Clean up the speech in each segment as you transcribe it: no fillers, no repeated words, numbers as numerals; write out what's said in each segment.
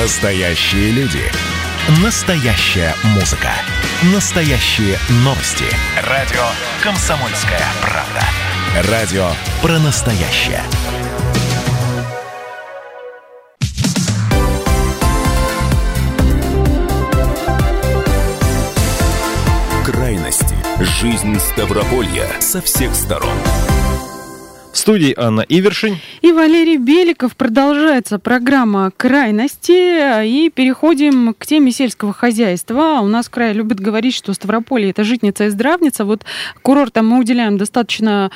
Настоящие люди. Настоящая музыка. Настоящие новости. Радио «Комсомольская правда». Радио про настоящее. Крайности. Жизнь Ставрополья со всех сторон. В студии Анна Ивершинь и Валерий Беликов. Продолжается программа «Крайности». И переходим к теме сельского хозяйства. У нас в крае любят говорить, что Ставрополье – это житница и здравница. Вот курортам мы уделяем достаточно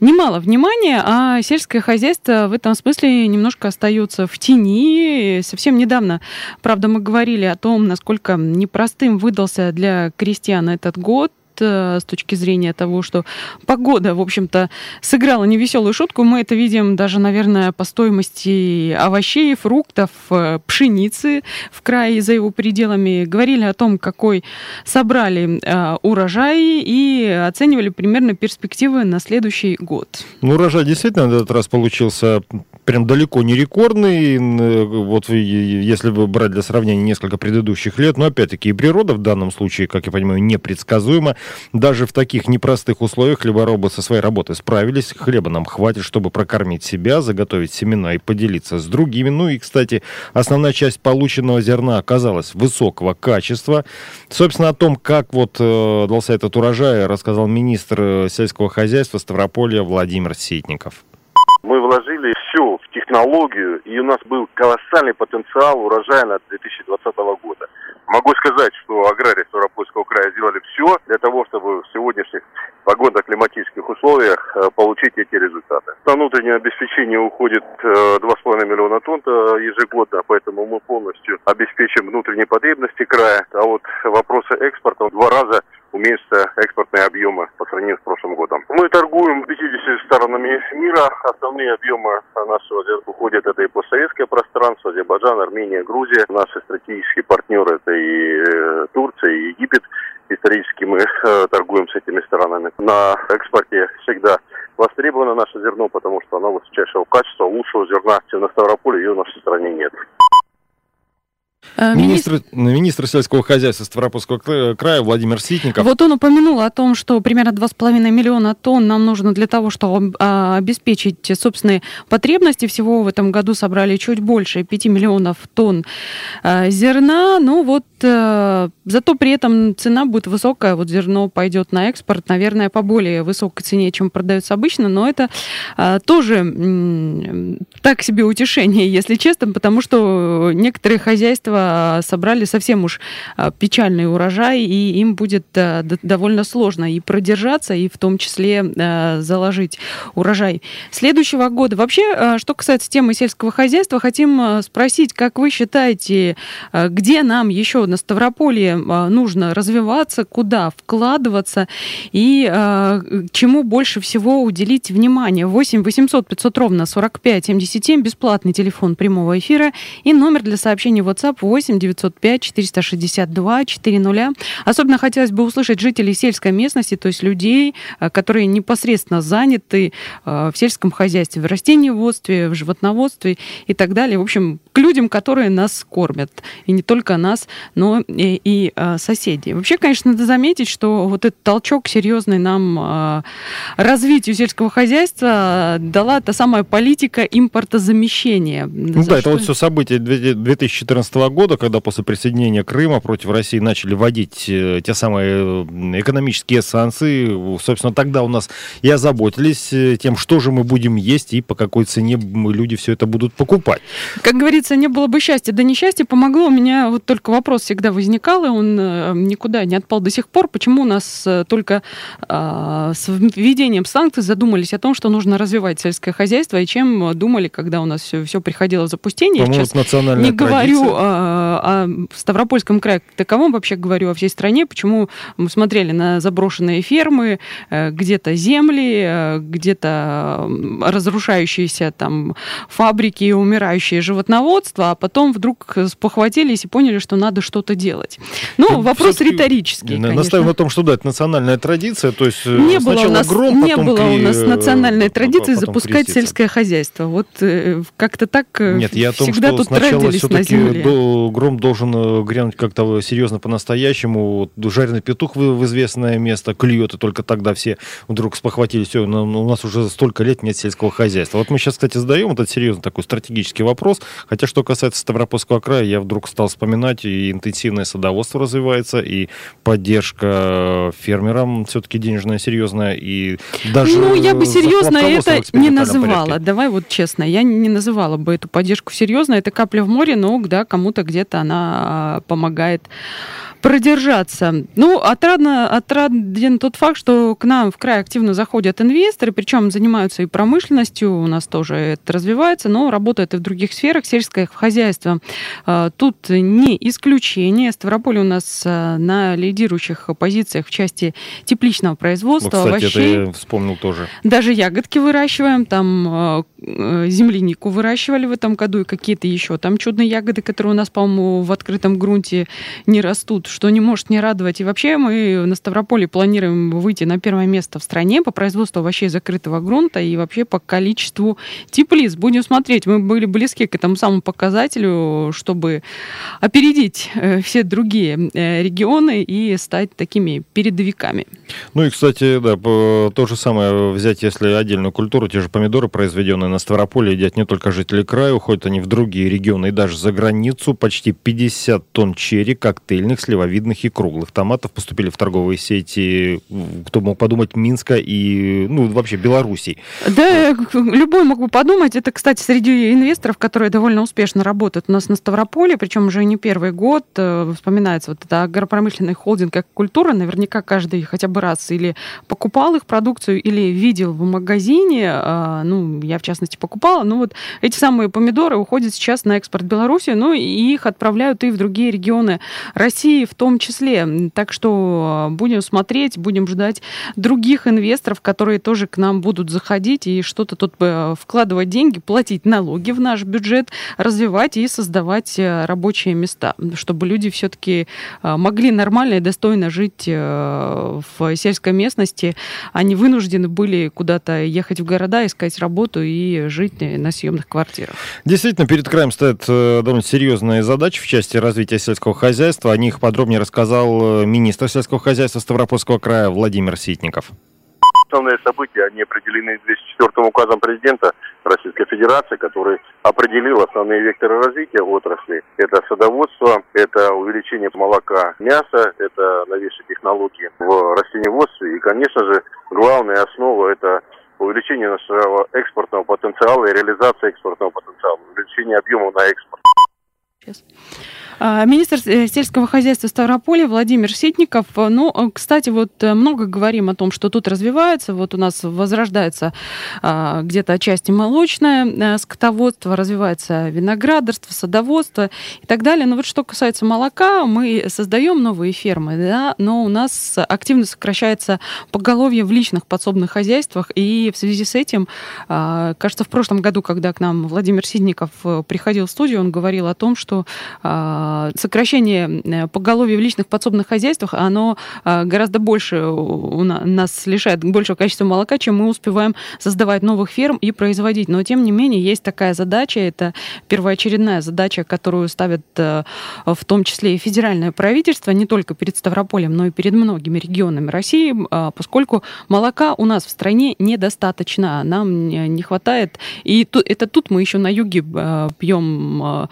немало внимания, а сельское хозяйство в этом смысле немножко остается в тени. Совсем недавно, правда, мы говорили о том, насколько непростым выдался для крестьян этот год, с точки зрения того, что погода, в общем-то, сыграла невеселую шутку. Мы это видим даже, наверное, по стоимости овощей, фруктов, пшеницы в крае и за его пределами. Говорили о том, какой собрали урожай и оценивали примерно перспективы на следующий год. Ну, урожай действительно на этот раз получился прям далеко не рекордный. Вот если брать для сравнения несколько предыдущих лет, но опять-таки и природа в данном случае, как я понимаю, непредсказуема. Даже в таких непростых условиях хлеборобы со своей работой справились. Хлеба нам хватит, чтобы прокормить себя, заготовить семена и поделиться с другими. Ну и, кстати, основная часть полученного зерна оказалась высокого качества. Собственно, о том, как вот дался этот урожай, рассказал министр сельского хозяйства Ставрополья Владимир Ситников. Мы вложили все в технологию, и у нас был колоссальный потенциал урожая на 2020 года. Могу сказать, что аграрии Ставропольского края сделали все для того, чтобы в сегодняшних погодно-климатических условиях получить эти результаты. На внутреннее обеспечение уходит 2,5 миллиона тонн ежегодно, поэтому мы полностью обеспечим внутренние потребности края. А вот вопросы экспорта в 2 раза уменьшатся экспортные объемы по сравнению с прошлым годом. Мы торгуем 50 странами мира. Основные объемы нашего зерна уходят. Это и постсоветское пространство, Азербайджан, Армения, Грузия. Наши стратегические партнеры – это и Турция, и Египет. Исторически мы торгуем с этими сторонами. На экспорте всегда востребовано наше зерно, потому что оно высочайшего качества, лучшего зерна, чем на Ставрополье, ее в нашей стране нет. Министр сельского хозяйства Ставропольского края Владимир Ситников. Вот он упомянул о том, что примерно 2,5 миллиона тонн нам нужно для того, чтобы обеспечить собственные потребности. Всего в этом году собрали чуть больше 5 миллионов тонн зерна. Ну вот, зато при этом цена будет высокая. Вот зерно пойдет на экспорт, наверное, по более высокой цене, чем продается обычно. Но это тоже так себе утешение, если честно, потому что некоторые хозяйства собрали совсем уж печальный урожай, и им будет довольно сложно и продержаться, и в том числе заложить урожай следующего года. Вообще, что касается темы сельского хозяйства, хотим спросить, как вы считаете, где нам еще на Ставрополье нужно развиваться, куда вкладываться и чему больше всего уделить внимание? 8 800 500 ровно 45 77, бесплатный телефон прямого эфира и номер для сообщений в WhatsApp 8-905-462-400. Особенно хотелось бы услышать жителей сельской местности, то есть людей, которые непосредственно заняты в сельском хозяйстве, в растениеводстве, в животноводстве и так далее. В общем, к людям, которые нас кормят. И не только нас, но и соседей. Вообще, конечно, надо заметить, что вот этот толчок серьезный нам развитию сельского хозяйства дала та самая политика импортозамещения. Да, это вот все события 2014 года, когда после присоединения Крыма против России начали вводить те самые экономические санкции. Собственно, тогда у нас и озаботились тем, что же мы будем есть и по какой цене люди все это будут покупать. Как говорится, не было бы счастья, да несчастье помогло. У меня вот только вопрос всегда возникал, и он никуда не отпал до сих пор. Почему у нас только с введением санкций задумались о том, что нужно развивать сельское хозяйство, и чем думали, когда у нас все приходило в запустение? По-моему, сейчас национальная традиция. о Ставропольском крае как таковом, вообще говорю, о всей стране, почему мы смотрели на заброшенные фермы, где-то земли, где-то разрушающиеся там фабрики, умирающие животноводства, а потом вдруг спохватились и поняли, что надо что-то делать. Ну, вопрос риторический, конечно. Наставим о том, что да, это национальная традиция, то есть не сначала гром, потом... Не было у нас национальной традиции запускать сельское хозяйство. Вот как-то так всегда тут тратились на земле. Нет, я о том, что сначала все-таки гром должен грянуть как-то серьезно по-настоящему. Жареный петух в известное место клюет, и только тогда все вдруг спохватились. Все, у нас уже столько лет нет сельского хозяйства. Вот мы сейчас, кстати, задаем этот серьезный такой стратегический вопрос. Хотя, что касается Ставропольского края, я вдруг стал вспоминать, и интенсивное садоводство развивается, и поддержка фермерам все-таки денежная, серьезная, и даже... Ну, я бы серьезно это не называла. Порядке. Давай вот честно, я не называла бы эту поддержку серьезно. Это капля в море, но да, кому-то где-то она помогает продержаться. Ну, отраден тот факт, что к нам в край активно заходят инвесторы, причем занимаются и промышленностью, у нас тоже это развивается, но работают и в других сферах. Сельское хозяйство тут не исключение. Ставрополье у нас на лидирующих позициях в части тепличного производства, вот, кстати, овощей. Это я вспомнил тоже. Даже ягодки выращиваем, там землянику выращивали в этом году, и какие-то еще там чудные ягоды, которые у нас, по-моему, в открытом грунте не растут, что не может не радовать. И вообще мы на Ставрополье планируем выйти на первое место в стране по производству овощей закрытого грунта и вообще по количеству теплиц. Будем смотреть. Мы были близки к этому самому показателю, чтобы опередить все другие регионы и стать такими передовиками. Ну и, кстати, да, то же самое взять, если отдельную культуру, те же помидоры, произведенные на Ставрополье, едят не только жители края, уходят они в другие регионы и даже за границу. Почти 50 тонн черри, коктейльных, сливовидных и круглых томатов поступили в торговые сети, кто мог подумать, Минска и, ну, вообще Белоруссии. Да, любой мог бы подумать. Это, кстати, среди инвесторов, которые довольно успешно работают у нас на Ставрополье, причем уже не первый год, вспоминается вот это агропромышленный холдинг «Экокультура». Наверняка каждый хотя бы раз или покупал их продукцию, или видел в магазине. Ну, я, в частности, покупала. Ну, вот эти самые помидоры уходят сейчас на экспорт в Белоруссию, ну, и их отправляют и в другие регионы России в том числе. Так что будем смотреть, будем ждать других инвесторов, которые тоже к нам будут заходить и что-то тут вкладывать деньги, платить налоги в наш бюджет, развивать и создавать рабочие места, чтобы люди все-таки могли нормально и достойно жить в сельской местности, а не вынуждены были куда-то ехать в города, искать работу и жить на съемных квартирах. Действительно, перед краем стоят довольно серьезные задачи в части развития сельского хозяйства. О них подробнее рассказал министр сельского хозяйства Ставропольского края Владимир Ситников. Основные события, они определены 2004 указом президента Российской Федерации, который определил основные векторы развития отрасли. Это садоводство, это увеличение молока, мяса, это новейшие технологии в растениеводстве. И, конечно же, главная основа – это увеличение нашего экспортного потенциала и реализация экспортного потенциала, увеличение объема на экспорт. Министр сельского хозяйства Ставрополья Владимир Ситников. Ну, кстати, вот много говорим о том, что тут развивается. Вот у нас возрождается где-то отчасти молочное скотоводство, развивается виноградарство, садоводство и так далее. Но вот что касается молока, мы создаем новые фермы, да, но у нас активно сокращается поголовье в личных подсобных хозяйствах. И в связи с этим, кажется, в прошлом году, когда к нам Владимир Ситников приходил в студию, он говорил о том, что сокращение поголовья в личных подсобных хозяйствах, оно гораздо больше нас лишает большего количества молока, чем мы успеваем создавать новых ферм и производить. Но, тем не менее, есть такая задача, это первоочередная задача, которую ставят в том числе и федеральное правительство, не только перед Ставропольем, но и перед многими регионами России, поскольку молока у нас в стране недостаточно, нам не хватает. И это тут мы еще на юге пьем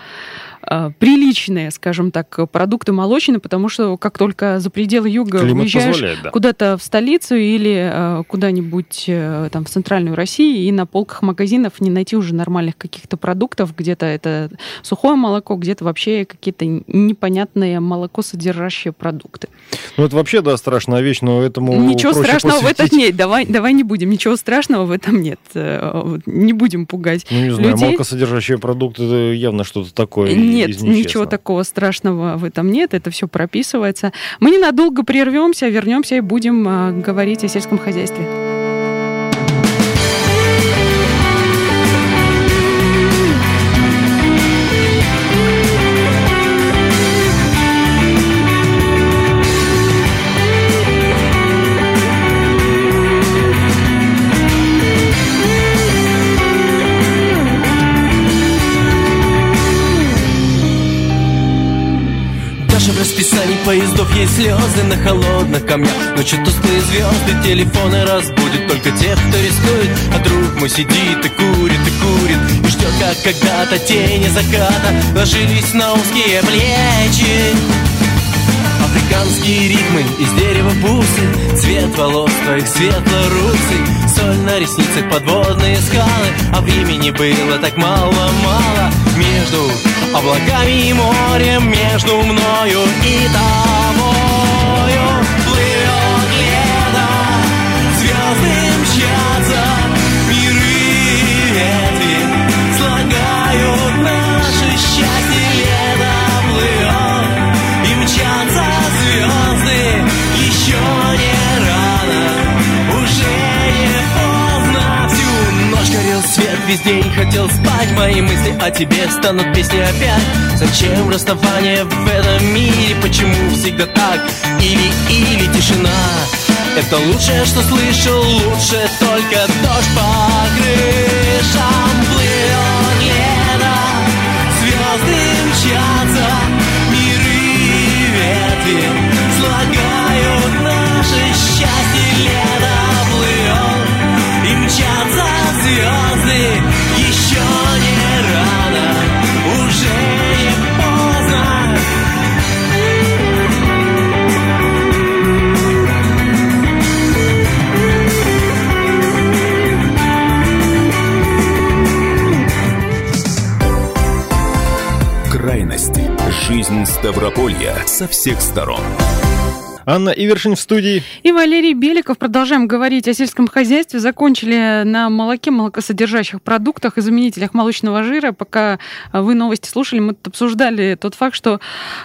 приличные, скажем так, продукты молочные, потому что как только за пределы юга уезжаешь куда-то в столицу или куда-нибудь там в центральную Россию, и на полках магазинов не найти уже нормальных каких-то продуктов, где-то это сухое молоко, где-то вообще какие-то непонятные молокосодержащие продукты. Ну, это вообще, да, страшная вещь, но этому ничего страшного посвятить... в этом нет, давай не будем, ничего страшного в этом нет, не будем пугать людей. Ну, не знаю, молокосодержащие продукты явно что-то такое... Нет, ничего такого страшного в этом нет, это все прописывается. Мы ненадолго прервемся, вернемся и будем говорить о сельском хозяйстве. В расписании поездов есть слезы на холодных камнях. Ночью тусклые звезды, телефоны разбудят только тех, кто рискует. А друг мой сидит и курит, и ждет, как когда-то тени заката ложились на узкие плечи. Африканские ритмы, из дерева бусы, цвет волос твоих светло-русый, соль на ресницах, подводные скалы. А времени было так мало-мало между облаками и морем, между мною и тобою. Плывет лето, звезды мчатся, миры ветви слагают наше счастье. Лето плывет и мчатся звезды, еще не рано, уже не поздно. Всю ночь горел свет, весь день хотел спать. Мои мысли о тебе станут песни опять. Зачем расставание в этом мире? Почему всегда так? Или тишина? Это лучшее, что слышал, лучше только дождь по крышам. Плывет лето, звезды мчатся, миры ветви слагают наше счастье. Лето плывет и мчатся звезды, еще не рано, уже не поздно. Крайности. Жизнь Ставрополья со всех сторон. Анна Ивершинь в студии. И Валерий Беликов. Продолжаем говорить о сельском хозяйстве. Закончили на молоке, молокосодержащих продуктах и заменителях молочного жира. Пока вы новости слушали, мы обсуждали тот факт, что,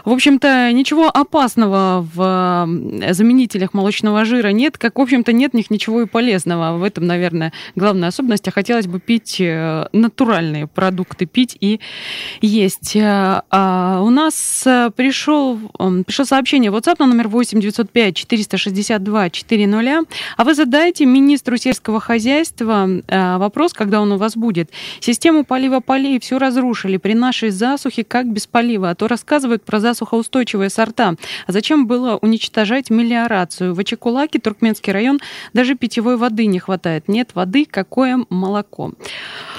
в общем-то, ничего опасного в заменителях молочного жира нет, как, в общем-то, нет в них ничего и полезного. В этом, наверное, главная особенность. А хотелось бы пить натуральные продукты, пить и есть. А у нас пришло сообщение в WhatsApp на номер 8-905-462-400. А вы задайте министру сельского хозяйства вопрос, когда он у вас будет. Систему полива полей все разрушили. При нашей засухе как без полива? А то рассказывают про засухоустойчивые сорта. А зачем было уничтожать мелиорацию? В Ачикулаке, Туркменский район, даже питьевой воды не хватает. Нет воды, какое молоко?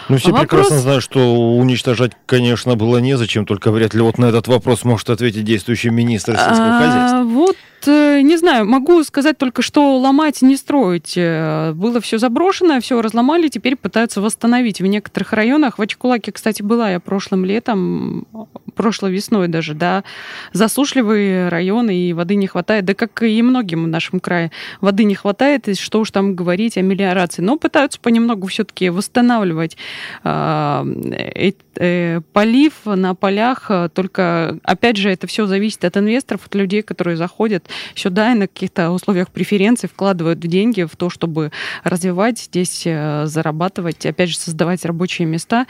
Ну, все прекрасно знают, что уничтожать, конечно, было незачем. Только вряд ли вот на этот вопрос может ответить действующий министр сельского хозяйства. Вот не знаю, могу сказать только, что ломать не строить. Было все заброшено, все разломали, теперь пытаются восстановить в некоторых районах. В Очкулаке, кстати, была я прошлым летом, прошлой весной даже, да, засушливые районы, и воды не хватает, да как и многим в нашем крае воды не хватает, и что уж там говорить о мелиорации. Но пытаются понемногу все-таки восстанавливать полив на полях, только, опять же, это все зависит от инвесторов, от людей, которые заходят сюда и на каких-то условиях преференций вкладывают деньги в то, чтобы развивать здесь, зарабатывать, опять же, создавать рабочие места.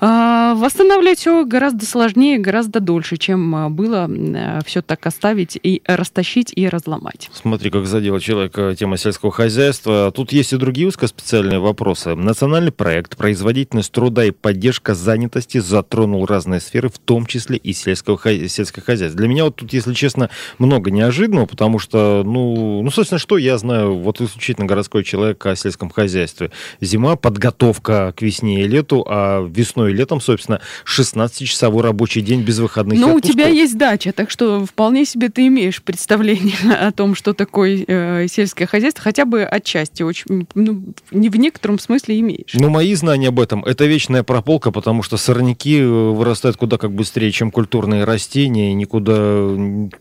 Восстанавливать все гораздо сложнее, гораздо дольше, чем было все так оставить и растащить, и разломать. Смотри, как задела человека тема сельского хозяйства. Тут есть и другие узкоспециальные вопросы. Национальный проект «Производительность труда и поддержка занятости» затронул разные сферы, в том числе и сельское хозяйство. Для меня вот тут, если честно, много неожиданного, потому что, собственно, что я знаю, вот исключительно городской человек о сельском хозяйстве. Зима, подготовка к весне и лету, а весной и летом, собственно, 16-часовой рабочий день без выходных. Ну, у тебя есть дача, так что вполне себе ты имеешь представление о том, что такое сельское хозяйство, хотя бы отчасти, очень, в некотором смысле имеешь. Но мои знания об этом, это вечная прополка, потому что сорняки вырастают куда как быстрее, чем культурные растения, и никуда,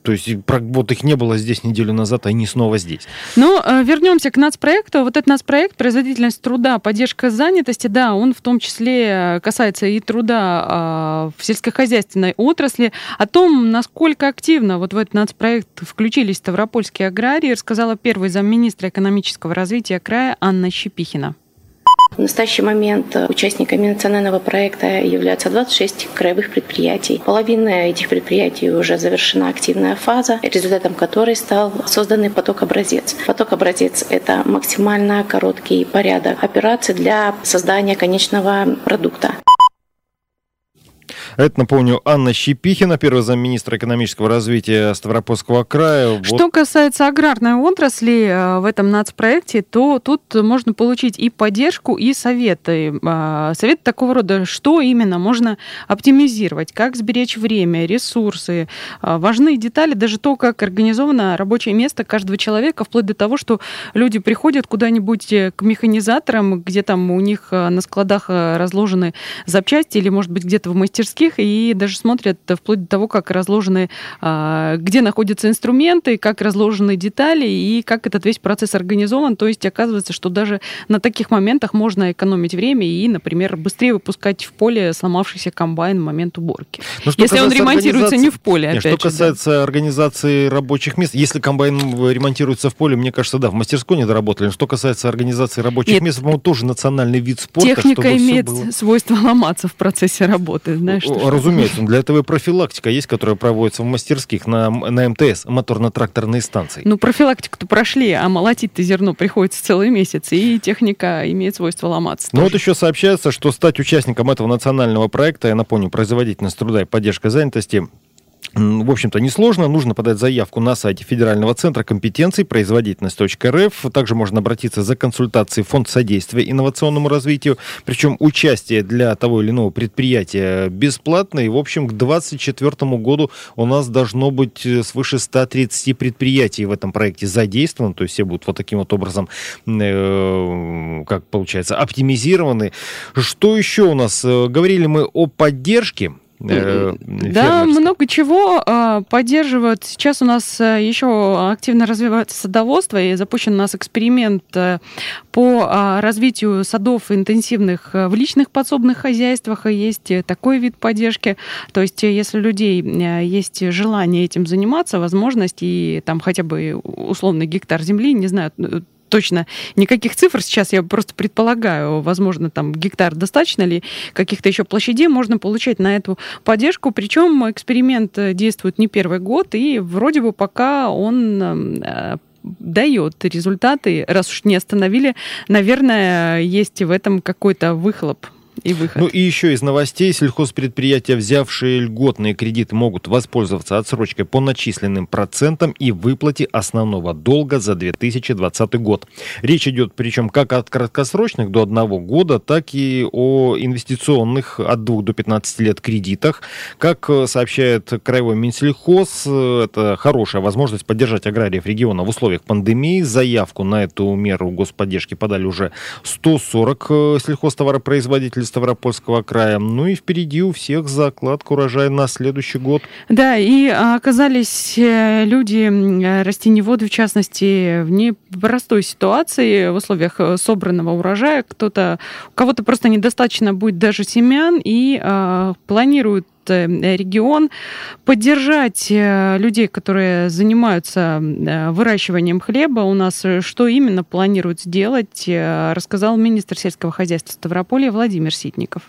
то есть, вот их не было было здесь неделю назад, они снова здесь. Ну, вернемся к нацпроекту. Вот этот нацпроект «Производительность труда, поддержка занятости», да, он в том числе касается и труда в сельскохозяйственной отрасли. О том, насколько активно вот в этот нацпроект включились ставропольские аграрии, рассказала первый замминистра экономического развития края Анна Щепихина. В настоящий момент участниками национального проекта являются 26 краевых предприятий. Половина этих предприятий уже завершена активная фаза, результатом которой стал созданный поток-образец. Поток-образец – это максимально короткий порядок операций для создания конечного продукта. Это, напомню, Анна Щепихина, первый замминистра экономического развития Ставропольского края. Что касается аграрной отрасли в этом нацпроекте, то тут можно получить и поддержку, и советы. Советы такого рода, что именно можно оптимизировать, как сберечь время, ресурсы. Важны детали, даже то, как организовано рабочее место каждого человека, вплоть до того, что люди приходят куда-нибудь к механизаторам, где там у них на складах разложены запчасти или, может быть, где-то в мастерских, и даже смотрят вплоть до того, как разложены, где находятся инструменты, как разложены детали и как этот весь процесс организован. То есть оказывается, что даже на таких моментах можно экономить время и, например, быстрее выпускать в поле сломавшийся комбайн в момент уборки. Если он ремонтируется не в поле, опять же. Что касается организации рабочих мест, если комбайн ремонтируется в поле, мне кажется, да, в мастерской не доработали. Что касается организации рабочих мест, по-моему, тоже национальный вид спорта. Техника имеет свойство ломаться в процессе работы, знаешь. Разумеется, для этого и профилактика есть, которая проводится в мастерских на МТС, моторно-тракторные станции. Ну, профилактику-то прошли, а молотить-то зерно приходится целый месяц, и техника имеет свойство ломаться. Ну, вот еще сообщается, что стать участником этого национального проекта, я напомню, «Производительность труда и поддержка занятости», в общем-то, несложно. Нужно подать заявку на сайте Федерального центра компетенций производительность.рф. Также можно обратиться за консультацией в Фонд содействия инновационному развитию. Причем участие для того или иного предприятия бесплатно. И, в общем, к 2024 году у нас должно быть свыше 130 предприятий в этом проекте задействованы. То есть все будут вот таким вот образом, как получается, оптимизированы. Что еще у нас? Говорили мы о поддержке. Да, много чего поддерживают. Сейчас у нас еще активно развивается садоводство, и запущен у нас эксперимент по развитию садов интенсивных в личных подсобных хозяйствах. И есть такой вид поддержки. То есть, если у людей есть желание этим заниматься, возможность, и там хотя бы условный гектар земли, не знаю, точно никаких цифр сейчас, я просто предполагаю, возможно, там гектар достаточно ли, каких-то еще площадей можно получать на эту поддержку. Причем эксперимент действует не первый год, и вроде бы пока он дает результаты, раз уж не остановили, наверное, есть в этом какой-то выхлоп. Ну и еще из новостей. Сельхозпредприятия, взявшие льготные кредиты, могут воспользоваться отсрочкой по начисленным процентам и выплате основного долга за 2020 год. Речь идет причем как от краткосрочных до 1 года, так и о инвестиционных от 2 до 15 лет кредитах. Как сообщает Краевой Минсельхоз, это хорошая возможность поддержать аграриев региона в условиях пандемии. Заявку на эту меру господдержки подали уже 140 сельхозтоваропроизводителей Ставропольского края. Ну и впереди у всех закладка урожая на следующий год. Да, и оказались люди, растениеводы в частности, в непростой ситуации в условиях собранного урожая. У кого-то просто недостаточно будет даже семян, и планируют регион поддержать людей, которые занимаются выращиванием хлеба. У нас что именно планируют сделать, рассказал министр сельского хозяйства Ставрополья Владимир Ситников.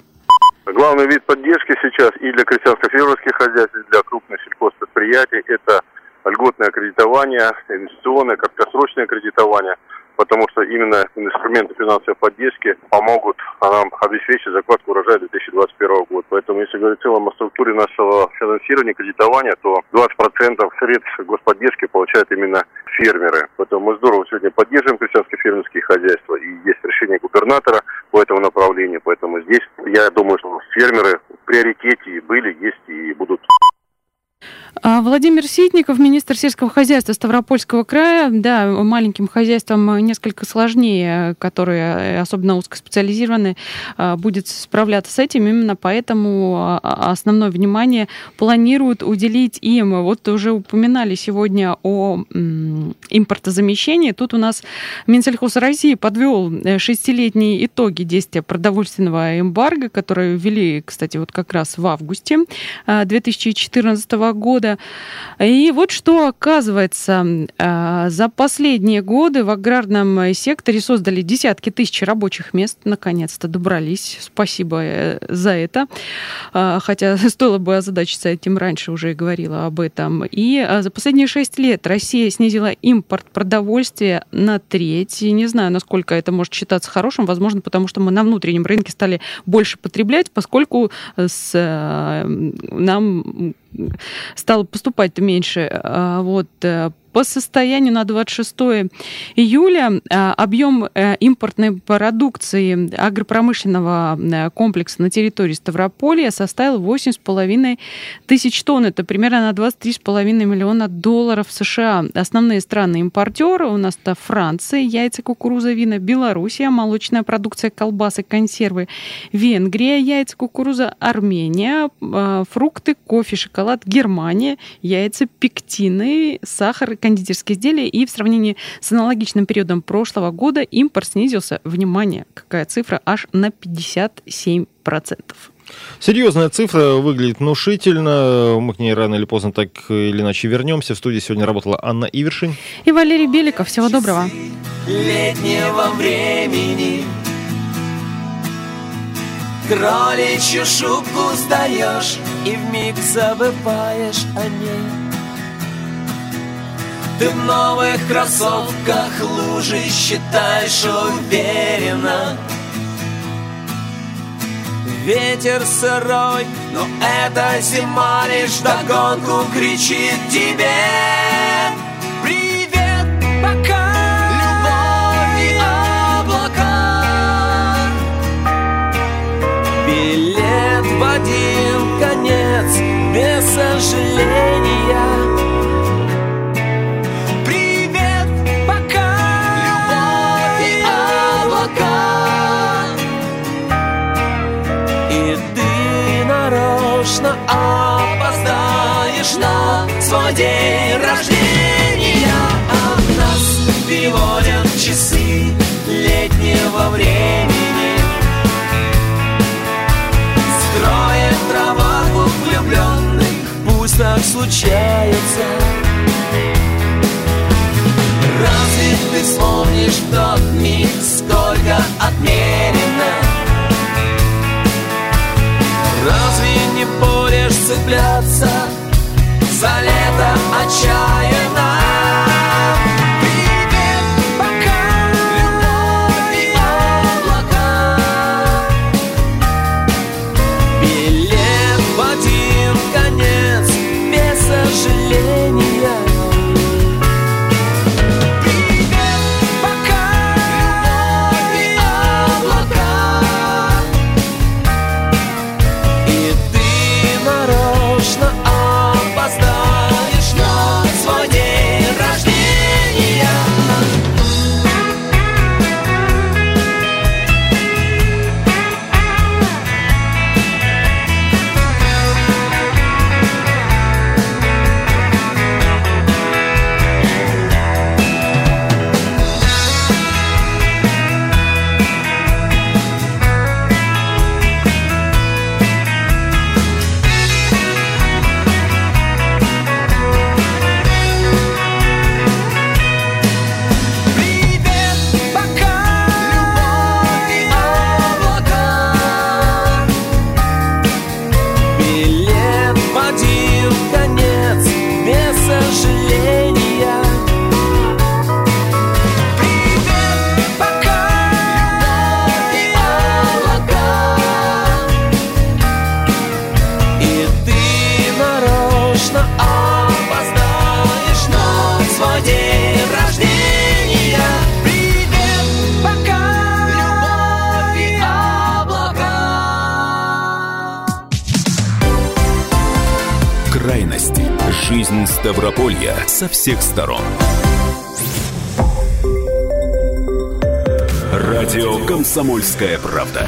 Главный вид поддержки сейчас и для крестьянско-фермерских хозяйств, и для крупных сельхозпредприятий – это льготное кредитование, инвестиционное, краткосрочное кредитование, потому что именно инструменты финансовой поддержки помогут нам обеспечить закладку урожая 2021 года. Поэтому, если говорить в целом о структуре нашего финансирования, кредитования, то 20% средств господдержки получают именно фермеры. Поэтому мы здорово сегодня поддерживаем крестьянско-фермерские хозяйства, и есть решение губернатора по этому направлению. Поэтому здесь, я думаю, что фермеры в приоритете были, есть и будут. Владимир Ситников, министр сельского хозяйства Ставропольского края. Да, маленьким хозяйствам несколько сложнее, которые, особенно узкоспециализированные, будет справляться с этим. Именно поэтому основное внимание планируют уделить им. Вот уже упоминали сегодня о импортозамещении. Тут у нас Минсельхоз России подвел 6-летние итоги действия продовольственного эмбарго, которое ввели, кстати, вот как раз в августе 2014 года. И вот что оказывается, за последние годы в аграрном секторе создали десятки тысяч рабочих мест. Наконец-то добрались. Спасибо за это. Хотя стоило бы озадачиться этим раньше, уже говорила об этом. И за последние 6 лет Россия снизила импорт продовольствия на треть. И не знаю, насколько это может считаться хорошим. Возможно, потому что мы на внутреннем рынке стали больше потреблять, поскольку нам стало поступать-то меньше. Вот. По состоянию на 26 июля объем импортной продукции агропромышленного комплекса на территории Ставрополья составил 8,5 тысяч тонн. Это примерно на 23,5 миллиона долларов США. Основные страны-импортеры у нас-то Франция, яйца, кукуруза, вина, Белоруссия, молочная продукция, колбасы, консервы, Венгрия, яйца, кукуруза, Армения, фрукты, кофе, шоколад, Германия, яйца, пектины, сахар, кондитерские изделия. И в сравнении с аналогичным периодом прошлого года импорт снизился, внимание, какая цифра, аж на 57%. Серьезная цифра, выглядит внушительно. Мы к ней рано или поздно так или иначе вернемся. В студии сегодня работала Анна Ивершинь и Валерий Беликов. Всего доброго. Летнего времени кроличью шубку сдаешь и вмиг забываешь о ней. Ты в новых кроссовках лужи считаешь уверенно. Ветер сырой, но эта зима лишь вдогонку кричит тебе привет, пока. Любовь и облака. Билет в один конец, без сожаления. Опоздаешь на свой день рождения, а нас переводят часы летнего времени. Строят трава у влюбленных, пусть так случается. Разве ты вспомнишь тот миг, сколько отмерено? Разве не будешь цепляться за лето отчаянно? Привет, пока, любовь и облака. Билет в один конец, без сожаления. Привет, пока, любовь и облака. крайности. Жизнь Ставрополья со всех сторон. Радио «Комсомольская правда».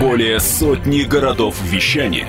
Более сотни городов вещания